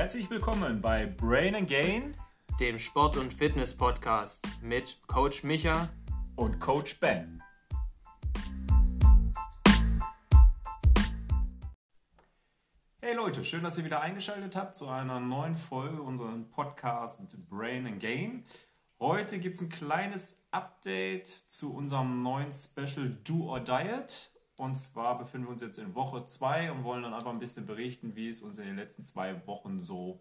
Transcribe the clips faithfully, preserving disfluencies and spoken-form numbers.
Herzlich willkommen bei Brain and Gain, dem Sport- und Fitness-Podcast mit Coach Micha und Coach Ben. Hey Leute, schön, dass ihr wieder eingeschaltet habt zu einer neuen Folge unseres Podcasts Brain and Gain. Heute gibt es ein kleines Update zu unserem neuen Special Do or Diet. Und zwar befinden wir uns jetzt in Woche zwei und wollen dann einfach ein bisschen berichten, wie es uns in den letzten zwei Wochen so,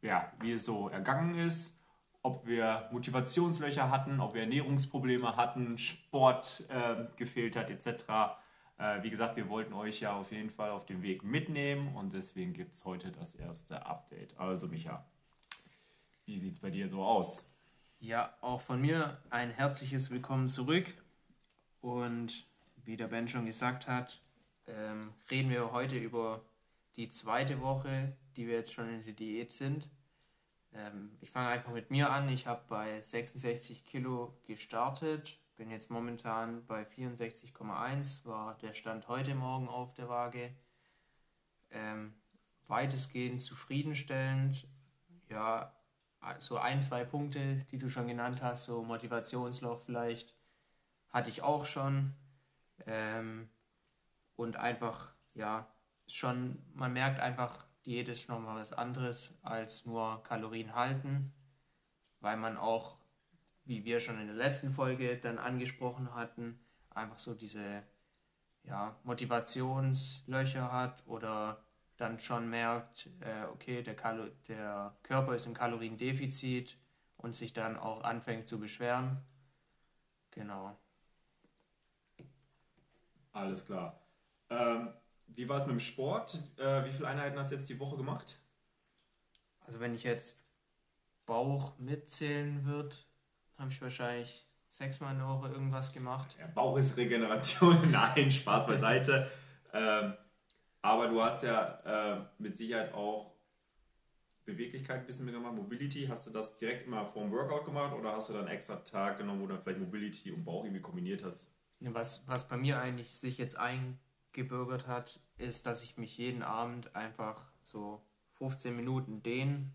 ja, wie es so ergangen ist. Ob wir Motivationslöcher hatten, ob wir Ernährungsprobleme hatten, Sport äh, gefehlt hat et cetera. Äh, wie gesagt, wir wollten euch ja auf jeden Fall auf den Weg mitnehmen und deswegen gibt es heute das erste Update. Also Micha, wie sieht es bei dir so aus? Ja, auch von mir ein herzliches Willkommen zurück und wie der Ben schon gesagt hat, ähm, reden wir heute über die zweite Woche, die wir jetzt schon in der Diät sind. Ähm, ich fange einfach mit mir an. Ich habe bei sechsundsechzig Kilo gestartet, bin jetzt momentan bei vierundsechzig Komma eins, war der Stand heute Morgen auf der Waage. Ähm, weitestgehend zufriedenstellend. Ja, so ein, zwei Punkte, die du schon genannt hast, so Motivationsloch vielleicht, hatte ich auch schon. Ähm, und einfach, ja, schon, man merkt einfach, Diät ist nochmal was anderes als nur Kalorien halten, weil man auch, wie wir schon in der letzten Folge dann angesprochen hatten, einfach so diese, ja, Motivationslöcher hat oder dann schon merkt, äh, okay, der, Kalo- der Körper ist im Kaloriendefizit und sich dann auch anfängt zu beschweren. Genau. Alles klar. Ähm, wie war es mit dem Sport? Äh, wie viele Einheiten hast du jetzt die Woche gemacht? Also wenn ich jetzt Bauch mitzählen würde, habe ich wahrscheinlich sechsmal in der Woche irgendwas gemacht. Ja, Bauch ist Regeneration. Nein, Spaß beiseite. Ähm, aber du hast ja äh, mit Sicherheit auch Beweglichkeit ein bisschen mitgemacht, Mobility. Hast du das direkt immer vor dem Workout gemacht oder hast du dann einen extra Tag genommen, wo du dann vielleicht Mobility und Bauch irgendwie kombiniert hast? Was, was bei mir eigentlich sich jetzt eingebürgert hat, ist, dass ich mich jeden Abend einfach so fünfzehn Minuten dehne.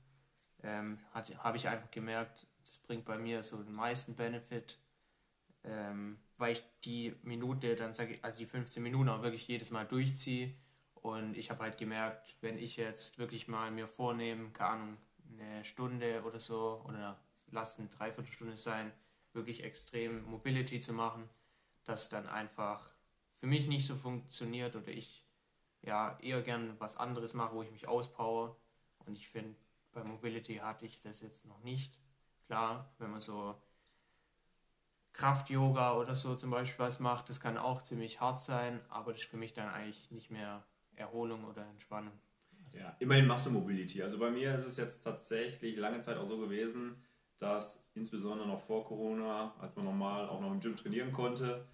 Ähm, habe ich einfach gemerkt, das bringt bei mir so den meisten Benefit, ähm, weil ich die Minute, dann sage ich, also die fünfzehn Minuten auch wirklich jedes Mal durchziehe. Und ich habe halt gemerkt, wenn ich jetzt wirklich mal mir vornehme, keine Ahnung, eine Stunde oder so, oder lass es eine Dreiviertelstunde sein, wirklich extrem Mobility zu machen, dass dann einfach für mich nicht so funktioniert oder ich ja eher gern was anderes mache, wo ich mich auspower. Und ich finde, bei Mobility hatte ich das jetzt noch nicht. Klar, wenn man so Kraft-Yoga oder so zum Beispiel was macht, das kann auch ziemlich hart sein, aber das ist für mich dann eigentlich nicht mehr Erholung oder Entspannung. Ja, immerhin machst du Mobility. Also bei mir ist es jetzt tatsächlich lange Zeit auch so gewesen, dass insbesondere noch vor Corona, als man normal auch noch im Gym trainieren konnte,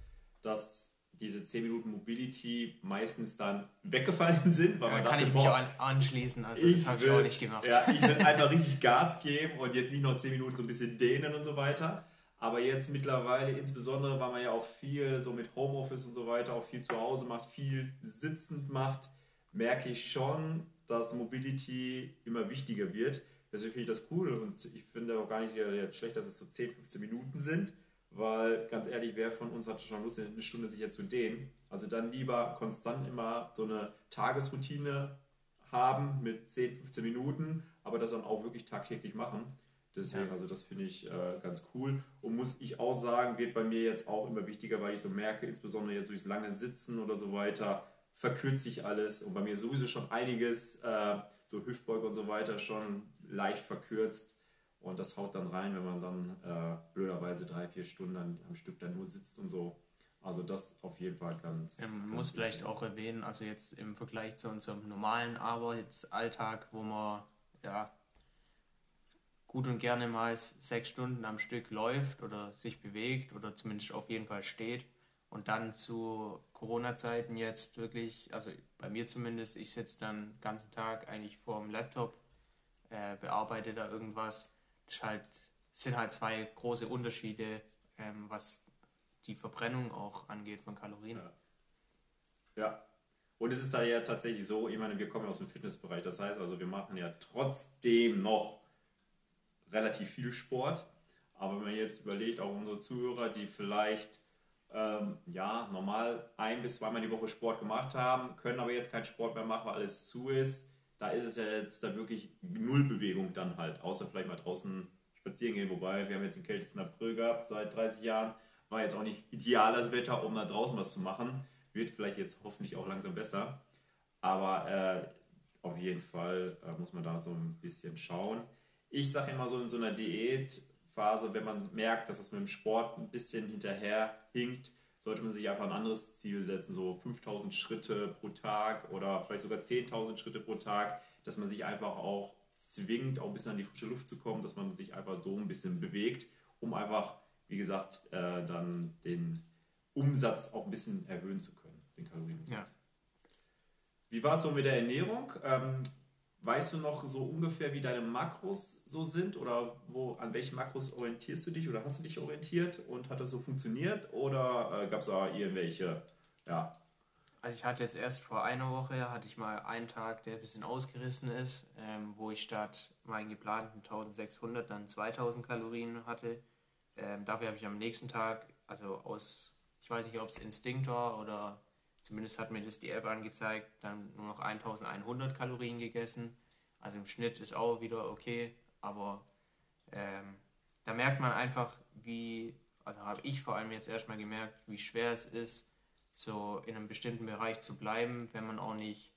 dass diese zehn Minuten Mobility meistens dann weggefallen sind. Weil ja, man kann dachte, ich mich boah, auch anschließen, also ich das habe ich auch nicht gemacht. Ja, ich will einfach richtig Gas geben und jetzt nicht noch zehn Minuten so ein bisschen dehnen und so weiter. Aber jetzt mittlerweile, insbesondere weil man ja auch viel so mit Homeoffice und so weiter, auch viel zu Hause macht, viel sitzend macht, merke ich schon, dass Mobility immer wichtiger wird. Deswegen finde ich das cool und ich finde auch gar nicht schlecht, dass es so zehn, fünfzehn Minuten sind, weil ganz ehrlich, wer von uns hat schon Lust, eine Stunde sich jetzt zu dehnen? Also dann lieber konstant immer so eine Tagesroutine haben mit zehn, fünfzehn Minuten, aber das dann auch wirklich tagtäglich machen. Deswegen, also das finde ich äh, ganz cool und muss ich auch sagen, wird bei mir jetzt auch immer wichtiger, weil ich so merke, insbesondere jetzt durchs lange Sitzen oder so weiter, verkürzt sich alles und bei mir sowieso schon einiges, äh, so Hüftbeuge und so weiter, schon leicht verkürzt und das haut dann rein, wenn man dann äh, blöderweise drei, vier Stunden am Stück dann nur sitzt und so. Also das auf jeden Fall ganz... Man ganz muss vielleicht auch erwähnen, also jetzt im Vergleich zu unserem normalen Arbeitsalltag, wo man ja gut und gerne mal sechs Stunden am Stück läuft oder sich bewegt oder zumindest auf jeden Fall steht. Und dann zu Corona-Zeiten jetzt wirklich, also bei mir zumindest, ich sitze dann den ganzen Tag eigentlich vor dem Laptop, äh, bearbeite da irgendwas. Das halt, sind halt zwei große Unterschiede, ähm, was die Verbrennung auch angeht von Kalorien. Ja, ja. Und es ist da ja tatsächlich so, ich meine, wir kommen ja aus dem Fitnessbereich, das heißt also, wir machen ja trotzdem noch relativ viel Sport. Aber wenn man jetzt überlegt, auch unsere Zuhörer, die vielleicht ähm, ja, normal ein- bis zweimal die Woche Sport gemacht haben, können aber jetzt keinen Sport mehr machen, weil alles zu ist, da ist es ja jetzt da wirklich null Bewegung dann halt, außer vielleicht mal draußen spazieren gehen. Wobei, wir haben jetzt den kältesten April gehabt seit dreißig Jahren, war jetzt auch nicht ideal das Wetter, um da draußen was zu machen. Wird vielleicht jetzt hoffentlich auch langsam besser, aber äh, auf jeden Fall äh, muss man da so ein bisschen schauen. Ich sage immer so in so einer Diätphase, wenn man merkt, dass das mit dem Sport ein bisschen hinterher hinkt, sollte man sich einfach ein anderes Ziel setzen, so fünftausend Schritte pro Tag oder vielleicht sogar zehntausend Schritte pro Tag, dass man sich einfach auch zwingt, auch ein bisschen an die frische Luft zu kommen, dass man sich einfach so ein bisschen bewegt, um einfach, wie gesagt, äh, dann den Umsatz auch ein bisschen erhöhen zu können, den Kalorienumsatz. Ja. Wie war es so mit der Ernährung? Ähm, weißt du noch so ungefähr, wie deine Makros so sind oder wo, an welchen Makros orientierst du dich oder hast du dich orientiert und hat das so funktioniert oder äh, gab es da irgendwelche, ja? Also ich hatte jetzt erst vor einer Woche, hatte ich mal einen Tag, der ein bisschen ausgerissen ist, ähm, wo ich statt meinen geplanten eintausendsechshundert dann zweitausend Kalorien hatte. Ähm, dafür habe ich am nächsten Tag, also aus ich weiß nicht, ob es Instinkt war oder zumindest hat mir das die App angezeigt, dann nur noch eintausendeinhundert Kalorien gegessen. Also im Schnitt ist auch wieder okay, aber ähm, da merkt man einfach, wie, also habe ich vor allem jetzt erstmal gemerkt, wie schwer es ist, so in einem bestimmten Bereich zu bleiben, wenn man auch nicht,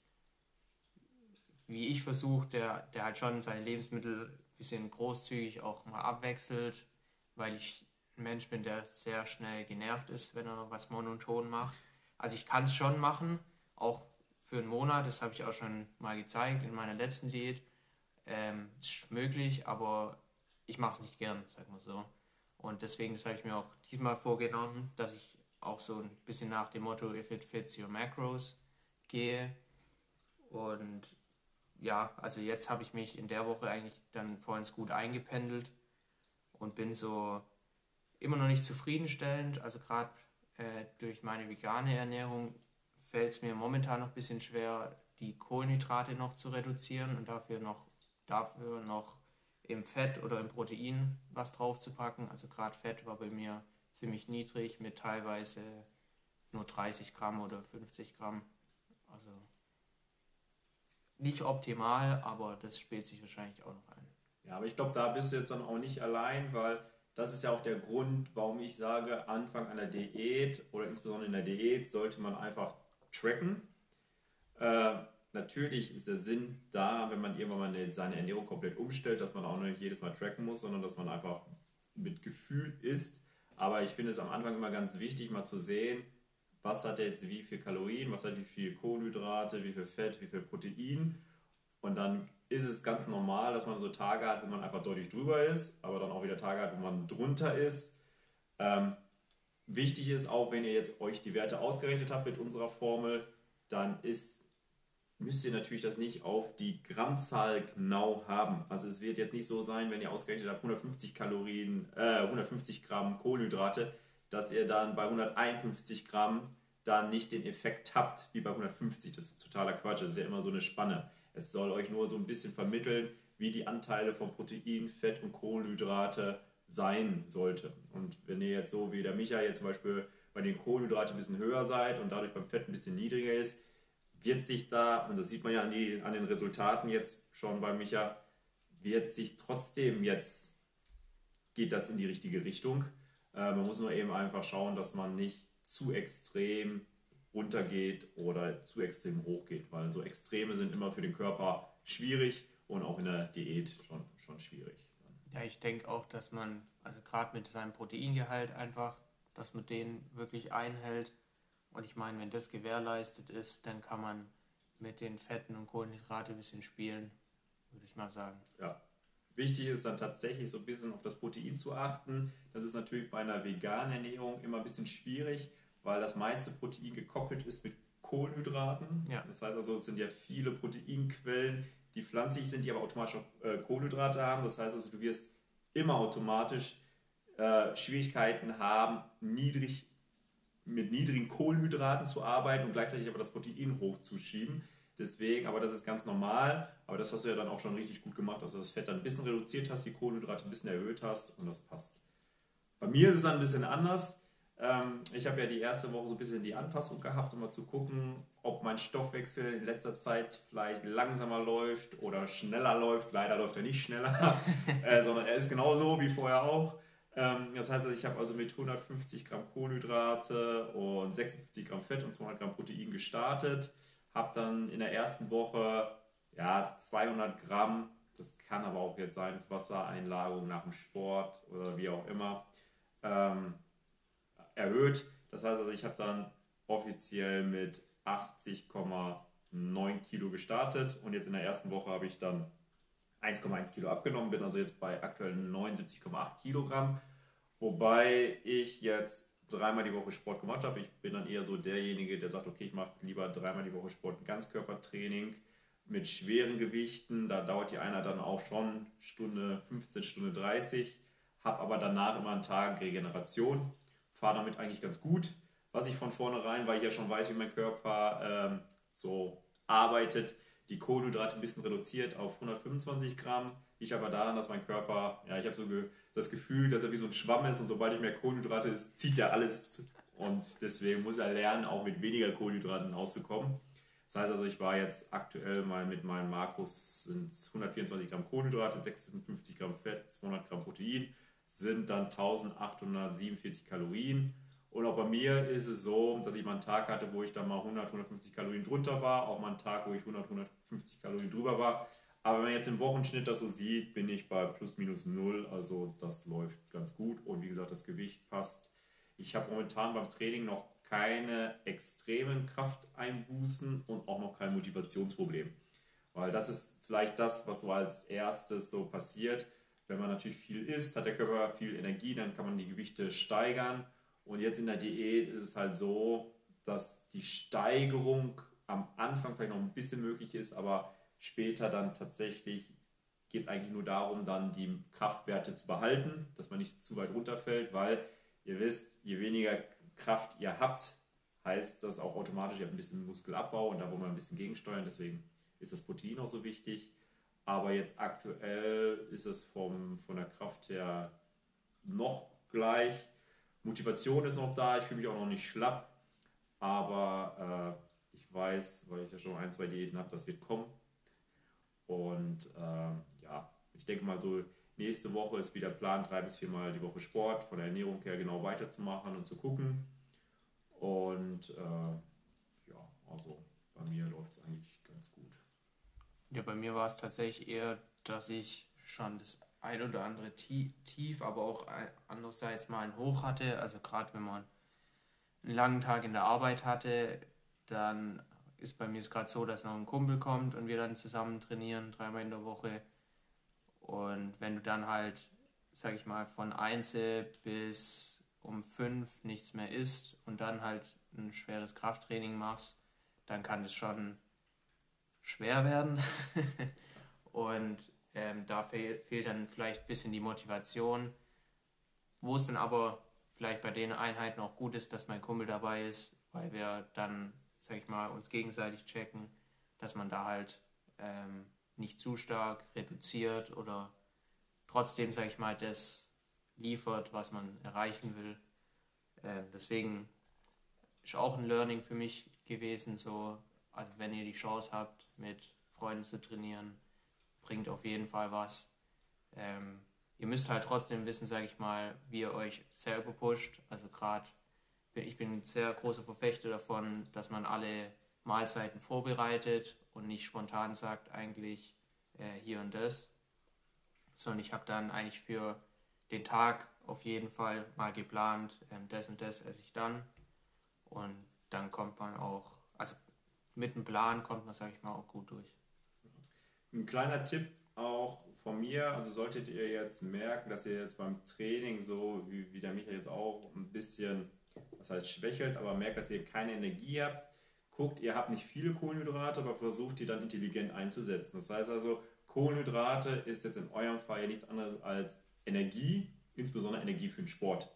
wie ich versuche, der, der halt schon seine Lebensmittel ein bisschen großzügig auch mal abwechselt, weil ich Mensch bin, der sehr schnell genervt ist, wenn er was monoton macht. Also ich kann es schon machen, auch für einen Monat, das habe ich auch schon mal gezeigt in meiner letzten Diät. Ähm, ist möglich, aber ich mache es nicht gern, sagen wir so. Und deswegen, das habe ich mir auch diesmal vorgenommen, dass ich auch so ein bisschen nach dem Motto If it fits your macros gehe. Und ja, also jetzt habe ich mich in der Woche eigentlich dann voll gut eingependelt und bin so immer noch nicht zufriedenstellend, also gerade äh, durch meine vegane Ernährung fällt es mir momentan noch ein bisschen schwer, die Kohlenhydrate noch zu reduzieren und dafür noch, dafür noch im Fett oder im Protein was draufzupacken. Also gerade Fett war bei mir ziemlich niedrig mit teilweise nur dreißig Gramm oder fünfzig Gramm. Also nicht optimal, aber das spielt sich wahrscheinlich auch noch ein. Ja, aber ich glaube, da bist du jetzt dann auch nicht allein, weil das ist ja auch der Grund, warum ich sage, Anfang einer Diät oder insbesondere in der Diät sollte man einfach tracken. Äh, natürlich ist der Sinn da, wenn man irgendwann mal seine Ernährung komplett umstellt, dass man auch nicht jedes Mal tracken muss, sondern dass man einfach mit Gefühl isst. Aber ich finde es am Anfang immer ganz wichtig, mal zu sehen, was hat jetzt wie viel Kalorien, was hat wie viel Kohlenhydrate, wie viel Fett, wie viel Protein. Und dann ist es ganz normal, dass man so Tage hat, wo man einfach deutlich drüber ist, aber dann auch wieder Tage hat, wo man drunter ist. Ähm, wichtig ist auch, wenn ihr jetzt euch die Werte ausgerechnet habt mit unserer Formel, dann ist, müsst ihr natürlich das nicht auf die Grammzahl genau haben. Also es wird jetzt nicht so sein, wenn ihr ausgerechnet habt hundertfünfzig Kalorien, äh, hundertfünfzig Gramm Kohlenhydrate, dass ihr dann bei hunderteinundfünfzig Gramm dann nicht den Effekt habt wie bei hundertfünfzig. Das ist totaler Quatsch, das ist ja immer so eine Spanne. Es soll euch nur so ein bisschen vermitteln, wie die Anteile von Protein, Fett und Kohlenhydrate sein sollte. Und wenn ihr jetzt so wie der Micha jetzt zum Beispiel bei den Kohlenhydraten ein bisschen höher seid und dadurch beim Fett ein bisschen niedriger ist, wird sich da, und das sieht man ja an, die, an den Resultaten jetzt schon bei Micha, wird sich trotzdem jetzt, geht das in die richtige Richtung. Äh, man muss nur eben einfach schauen, dass man nicht zu extrem runtergeht oder zu extrem hoch geht, weil so Extreme sind immer für den Körper schwierig und auch in der Diät schon, schon schwierig. Ja, ich denke auch, dass man, also gerade mit seinem Proteingehalt einfach, dass man den wirklich einhält und ich meine, wenn das gewährleistet ist, dann kann man mit den Fetten und Kohlenhydrate ein bisschen spielen, würde ich mal sagen. Ja, wichtig ist dann tatsächlich so ein bisschen auf das Protein zu achten. Das ist natürlich bei einer veganen Ernährung immer ein bisschen schwierig, weil das meiste Protein gekoppelt ist mit Kohlenhydraten. Ja. Das heißt also, es sind ja viele Proteinquellen, die pflanzlich sind, die aber automatisch auch äh, Kohlenhydrate haben. Das heißt also, du wirst immer automatisch äh, Schwierigkeiten haben, niedrig mit niedrigen Kohlenhydraten zu arbeiten und gleichzeitig aber das Protein hochzuschieben. Deswegen, aber das ist ganz normal, aber das hast du ja dann auch schon richtig gut gemacht, also das Fett dann ein bisschen reduziert hast, die Kohlenhydrate ein bisschen erhöht hast und das passt. Bei mir ist es dann ein bisschen anders. Ich habe ja die erste Woche so ein bisschen die Anpassung gehabt, um mal zu gucken, ob mein Stoffwechsel in letzter Zeit vielleicht langsamer läuft oder schneller läuft. Leider läuft er nicht schneller, äh, sondern er ist genauso wie vorher auch. Ähm, das heißt, ich habe also mit hundertfünfzig Gramm Kohlenhydrate und sechsundfünfzig Gramm Fett und zweihundert Gramm Protein gestartet. Habe dann in der ersten Woche ja, zweihundert Gramm, das kann aber auch jetzt sein, Wassereinlagerung nach dem Sport oder wie auch immer, ähm, erhöht. Das heißt also, ich habe dann offiziell mit achtzig Komma neun Kilo gestartet und jetzt in der ersten Woche habe ich dann eins Komma eins Kilo abgenommen, bin also jetzt bei aktuell neunundsiebzig Komma acht Kilogramm, wobei ich jetzt dreimal die Woche Sport gemacht habe. Ich bin dann eher so derjenige, der sagt, okay, ich mache lieber dreimal die Woche Sport, ein Ganzkörpertraining mit schweren Gewichten, da dauert die Einheit dann auch schon Stunde fünfzehn, Stunde dreißig, habe aber danach immer einen Tag Regeneration. Fahre damit eigentlich ganz gut, was ich von vornherein, weil ich ja schon weiß, wie mein Körper ähm, so arbeitet, die Kohlenhydrate ein bisschen reduziert auf hundertfünfundzwanzig Gramm. Ich aber daran, dass mein Körper, ja, ich habe so ge das Gefühl, dass er wie so ein Schwamm ist und sobald ich mehr Kohlenhydrate ist, zieht er alles zu. Und deswegen muss er lernen, auch mit weniger Kohlenhydraten auszukommen. Das heißt also, ich war jetzt aktuell mal mit meinem Markus sind hundertvierundzwanzig Gramm Kohlenhydrate, sechsundfünfzig Gramm Fett, zweihundert Gramm Protein. Sind dann eintausendachthundertsiebenundvierzig Kalorien. Und auch bei mir ist es so, dass ich mal einen Tag hatte, wo ich dann mal hundert, hundertfünfzig Kalorien drunter war, auch mal einen Tag, wo ich hundert, hundertfünfzig Kalorien drüber war. Aber wenn man jetzt im Wochenschnitt das so sieht, bin ich bei plus minus null, also das läuft ganz gut und wie gesagt, das Gewicht passt. Ich habe momentan beim Training noch keine extremen Krafteinbußen und auch noch kein Motivationsproblem. Weil das ist vielleicht das, was so als erstes so passiert. Wenn man natürlich viel isst, hat der Körper viel Energie, dann kann man die Gewichte steigern. Und jetzt in der Diät ist es halt so, dass die Steigerung am Anfang vielleicht noch ein bisschen möglich ist, aber später dann tatsächlich geht es eigentlich nur darum, dann die Kraftwerte zu behalten, dass man nicht zu weit runterfällt, weil ihr wisst, je weniger Kraft ihr habt, heißt das auch automatisch, ihr habt ein bisschen Muskelabbau und da wollen wir ein bisschen gegensteuern, deswegen ist das Protein auch so wichtig. Aber jetzt aktuell ist es vom, von der Kraft her noch gleich. Motivation ist noch da, ich fühle mich auch noch nicht schlapp. Aber äh, ich weiß, weil ich ja schon ein, zwei Diäten habe, das wird kommen. Und äh, ja, ich denke mal so, nächste Woche ist wieder Plan, drei bis viermal die Woche Sport, von der Ernährung her genau weiterzumachen und zu gucken. Und äh, ja, also bei mir läuft es eigentlich ganz gut. Ja, bei mir war es tatsächlich eher, dass ich schon das ein oder andere Tief, aber auch andererseits mal ein Hoch hatte. Also gerade wenn man einen langen Tag in der Arbeit hatte, dann ist bei mir es gerade so, dass noch ein Kumpel kommt und wir dann zusammen trainieren, dreimal in der Woche. Und wenn du dann halt, sag ich mal, von Einzel bis um fünf nichts mehr isst und dann halt ein schweres Krafttraining machst, dann kann das schon schwer werden und ähm, da fehl, fehlt dann vielleicht ein bisschen die Motivation, wo es dann aber vielleicht bei den Einheiten auch gut ist, dass mein Kumpel dabei ist, weil wir dann, sag ich mal, uns gegenseitig checken, dass man da halt ähm, nicht zu stark reduziert oder trotzdem, sag ich mal, das liefert, was man erreichen will. Ähm, deswegen ist auch ein Learning für mich gewesen, so. Also wenn ihr die Chance habt, mit Freunden zu trainieren, bringt auf jeden Fall was. Ähm, ihr müsst halt trotzdem wissen, sage ich mal, wie ihr euch selber pusht. Also gerade, ich bin ein sehr großer Verfechter davon, dass man alle Mahlzeiten vorbereitet und nicht spontan sagt, eigentlich äh, hier und das. Sondern ich habe dann eigentlich für den Tag auf jeden Fall mal geplant, ähm, das und das esse ich dann. Und dann kommt man auch, also mit dem Plan kommt man, sage ich mal, auch gut durch. Ein kleiner Tipp auch von mir, also solltet ihr jetzt merken, dass ihr jetzt beim Training, so wie, wie der Michael jetzt auch, ein bisschen, was heißt schwächelt, aber merkt, dass ihr keine Energie habt, guckt, ihr habt nicht viele Kohlenhydrate, aber versucht, die dann intelligent einzusetzen. Das heißt also, Kohlenhydrate ist jetzt in eurem Fall ja nichts anderes als Energie, insbesondere Energie für den Sport.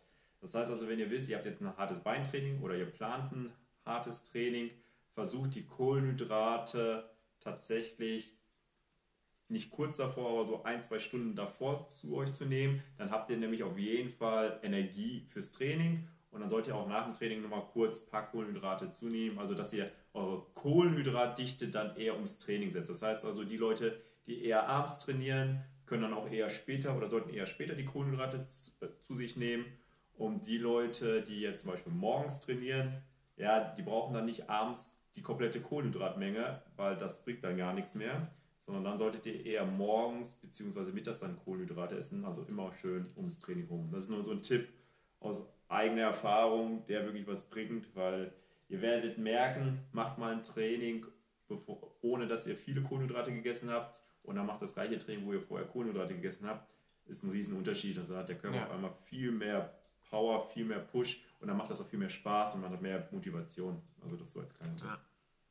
Das heißt also, wenn ihr wisst, ihr habt jetzt ein hartes Beintraining oder ihr plant ein hartes Training, versucht die Kohlenhydrate tatsächlich nicht kurz davor, aber so ein, zwei Stunden davor zu euch zu nehmen. Dann habt ihr nämlich auf jeden Fall Energie fürs Training und dann solltet ihr auch nach dem Training nochmal kurz ein paar Kohlenhydrate zunehmen, also dass ihr eure Kohlenhydratdichte dann eher ums Training setzt. Das heißt also, die Leute, die eher abends trainieren, können dann auch eher später oder sollten eher später die Kohlenhydrate zu sich nehmen. Und die Leute, die jetzt zum Beispiel morgens trainieren, ja, die brauchen dann nicht abends die komplette Kohlenhydratmenge, weil das bringt dann gar nichts mehr, sondern dann solltet ihr eher morgens bzw. mittags dann Kohlenhydrate essen, also immer schön ums Training rum. Das ist nur so ein Tipp aus eigener Erfahrung, der wirklich was bringt, weil ihr werdet merken, macht mal ein Training, bevor, ohne dass ihr viele Kohlenhydrate gegessen habt und dann macht das gleiche Training, wo ihr vorher Kohlenhydrate gegessen habt, ist ein Riesenunterschied. Also hat der Körper ja auf einmal viel mehr Power, viel mehr Push und dann macht das auch viel mehr Spaß und man hat mehr Motivation. Also das so als kleiner Tipp. Ja.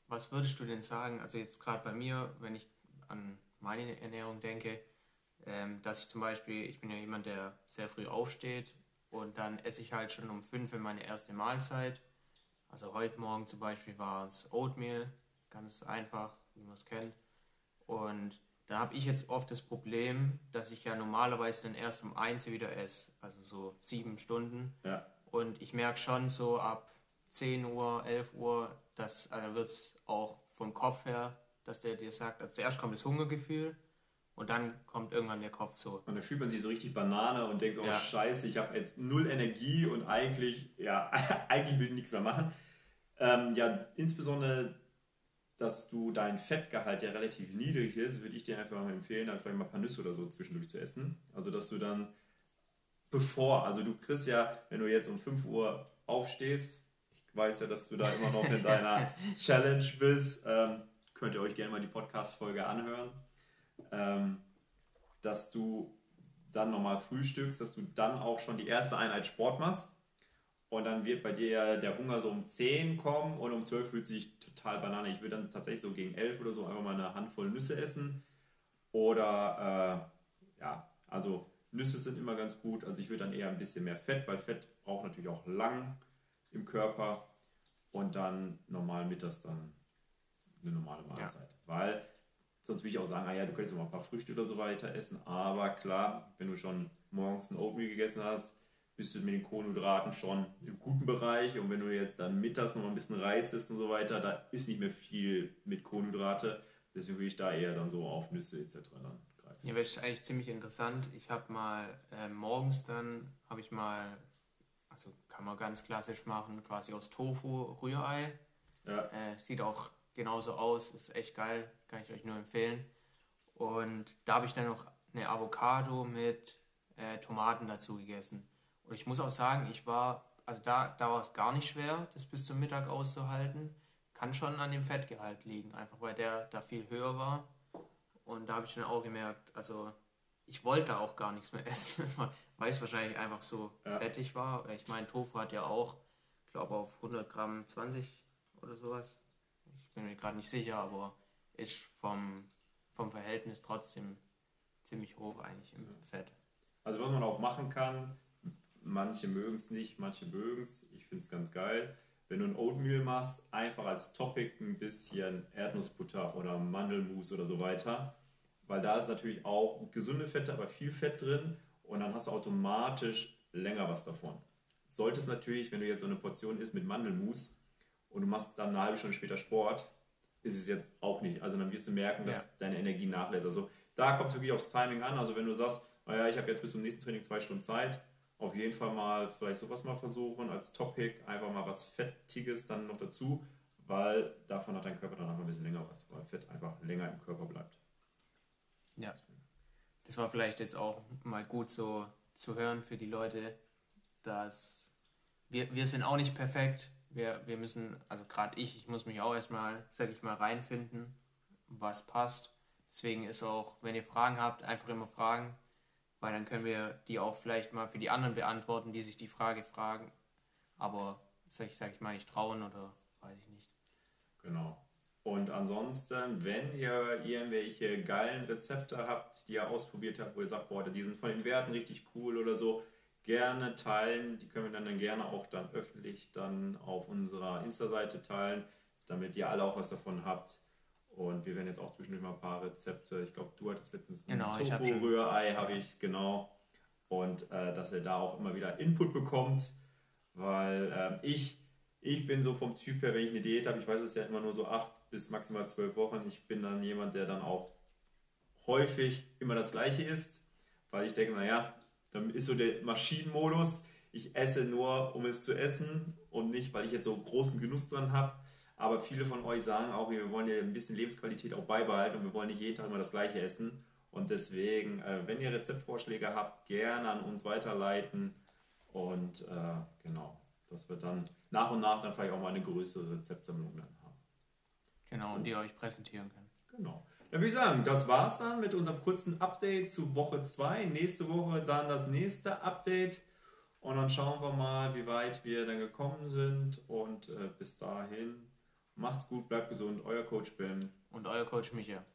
Was würdest du denn sagen, also jetzt gerade bei mir, wenn ich an meine Ernährung denke, dass ich zum Beispiel, ich bin ja jemand, der sehr früh aufsteht und dann esse ich halt schon um fünf in meine erste Mahlzeit. Also heute Morgen zum Beispiel war es Oatmeal, ganz einfach, wie man es kennt. Und da habe ich jetzt oft das Problem, dass ich ja normalerweise dann erst um eins wieder esse, also so sieben Stunden. Ja. Und ich merke schon so ab zehn Uhr, elf Uhr, dass, also wird es auch vom Kopf her, dass der dir sagt, also zuerst kommt das Hungergefühl und dann kommt irgendwann der Kopf so. Und dann fühlt man sich so richtig Banane und denkt, oh ja, scheiße, ich habe jetzt null Energie und eigentlich, ja, eigentlich will ich nichts mehr machen. Ähm, ja, insbesondere, dass du dein Fettgehalt ja relativ niedrig ist, würde ich dir einfach mal empfehlen, dann vielleicht mal ein paar Nüsse oder so zwischendurch zu essen. Also dass du dann, bevor, also du kriegst ja, wenn du jetzt um fünf Uhr aufstehst, ich weiß ja, dass du da immer noch in deiner Challenge bist, ähm, könnt ihr euch gerne mal die Podcast-Folge anhören, ähm, dass du dann nochmal frühstückst, dass du dann auch schon die erste Einheit Sport machst. Und dann wird bei dir ja der Hunger so um zehn kommen und um zwölf fühlt sich total Banane. Ich würde dann tatsächlich so gegen elf oder so einfach mal eine Handvoll Nüsse essen. Oder, äh, ja, also Nüsse sind immer ganz gut. Also ich würde dann eher ein bisschen mehr Fett, weil Fett braucht natürlich auch lang im Körper. Und dann normal mittags dann eine normale Mahlzeit. Ja. Weil sonst würde ich auch sagen, ah ja, du könntest noch mal ein paar Früchte oder so weiter essen. Aber klar, wenn du schon morgens ein Oatmeal gegessen hast, bist du mit den Kohlenhydraten schon im guten Bereich und wenn du jetzt dann mittags noch mal ein bisschen Reis isst und so weiter, da ist nicht mehr viel mit Kohlenhydrate, deswegen würde ich da eher dann so auf Nüsse et cetera dann greifen. Ja, das ist eigentlich ziemlich interessant. Ich habe mal äh, morgens dann, habe ich mal, also kann man ganz klassisch machen, quasi aus Tofu Rührei. Ja. Äh, sieht auch genauso aus, ist echt geil, kann ich euch nur empfehlen. Und da habe ich dann noch eine Avocado mit äh, Tomaten dazu gegessen. Und ich muss auch sagen, ich war, also da, da war es gar nicht schwer, das bis zum Mittag auszuhalten. Kann schon an dem Fettgehalt liegen, einfach weil der da viel höher war. Und da habe ich dann auch gemerkt, also ich wollte da auch gar nichts mehr essen, weil es wahrscheinlich einfach so ja. fettig war. Ich meine, Tofu hat ja auch, ich glaube auf hundert Gramm zwanzig oder sowas. Ich bin mir gerade nicht sicher, aber ist vom, vom Verhältnis trotzdem ziemlich hoch eigentlich im Fett. Also was man auch machen kann, manche mögen es nicht, manche mögen es. Ich finde es ganz geil. Wenn du ein Oatmeal machst, einfach als Topic ein bisschen Erdnussbutter oder Mandelmus oder so weiter. Weil da ist natürlich auch gesunde Fette, aber viel Fett drin. Und dann hast du automatisch länger was davon. Solltest natürlich, wenn du jetzt so eine Portion isst mit Mandelmus und du machst dann eine halbe Stunde später Sport, ist es jetzt auch nicht. Also dann wirst du merken, dass ja. deine Energie nachlässt. Also da kommt es wirklich aufs Timing an. Also wenn du sagst, naja, ich habe jetzt bis zum nächsten Training zwei Stunden Zeit, auf jeden Fall mal vielleicht sowas mal versuchen, als Topic einfach mal was Fettiges dann noch dazu, weil davon hat dein Körper dann noch ein bisschen länger was, weil Fett einfach länger im Körper bleibt. Ja, das war vielleicht jetzt auch mal gut so zu hören für die Leute, dass wir, wir sind auch nicht perfekt, wir, wir müssen, also gerade ich, ich muss mich auch erstmal, sag ich mal, reinfinden, was passt. Deswegen ist auch, wenn ihr Fragen habt, einfach immer fragen, weil dann können wir die auch vielleicht mal für die anderen beantworten, die sich die Frage fragen, aber ich sage ich mal nicht trauen oder weiß ich nicht. Genau. Und ansonsten, wenn ihr irgendwelche geilen Rezepte habt, die ihr ausprobiert habt, wo ihr sagt, boah, die sind von den Werten richtig cool oder so, gerne teilen. Die können wir dann, dann gerne auch dann öffentlich dann auf unserer Insta-Seite teilen, damit ihr alle auch was davon habt. Und wir werden jetzt auch zwischendurch mal ein paar Rezepte, ich glaube, du hattest letztens ein Tofu-Rührei, habe ich, genau. Und äh, dass ihr da auch immer wieder Input bekommt, weil äh, ich, ich bin so vom Typ her, wenn ich eine Diät habe, ich weiß, es ist ja immer nur so acht bis maximal zwölf Wochen, ich bin dann jemand, der dann auch häufig immer das Gleiche isst, weil ich denke, naja, dann ist so der Maschinenmodus, ich esse nur, um es zu essen und nicht, weil ich jetzt so großen Genuss dran habe. Aber viele von euch sagen auch, wir wollen ja ein bisschen Lebensqualität auch beibehalten und wir wollen nicht jeden Tag immer das Gleiche essen. Und deswegen, äh, wenn ihr Rezeptvorschläge habt, gerne an uns weiterleiten. Und äh, genau, dass wir dann nach und nach dann vielleicht auch mal eine größere Rezeptsammlung dann haben. Genau, und die ihr euch präsentieren könnt. Genau. Dann würde ich sagen, das war's dann mit unserem kurzen Update zu Woche zwei. Nächste Woche dann das nächste Update. Und dann schauen wir mal, wie weit wir dann gekommen sind. Und äh, bis dahin, macht's gut, bleibt gesund. Euer Coach Ben. Und euer Coach Micha.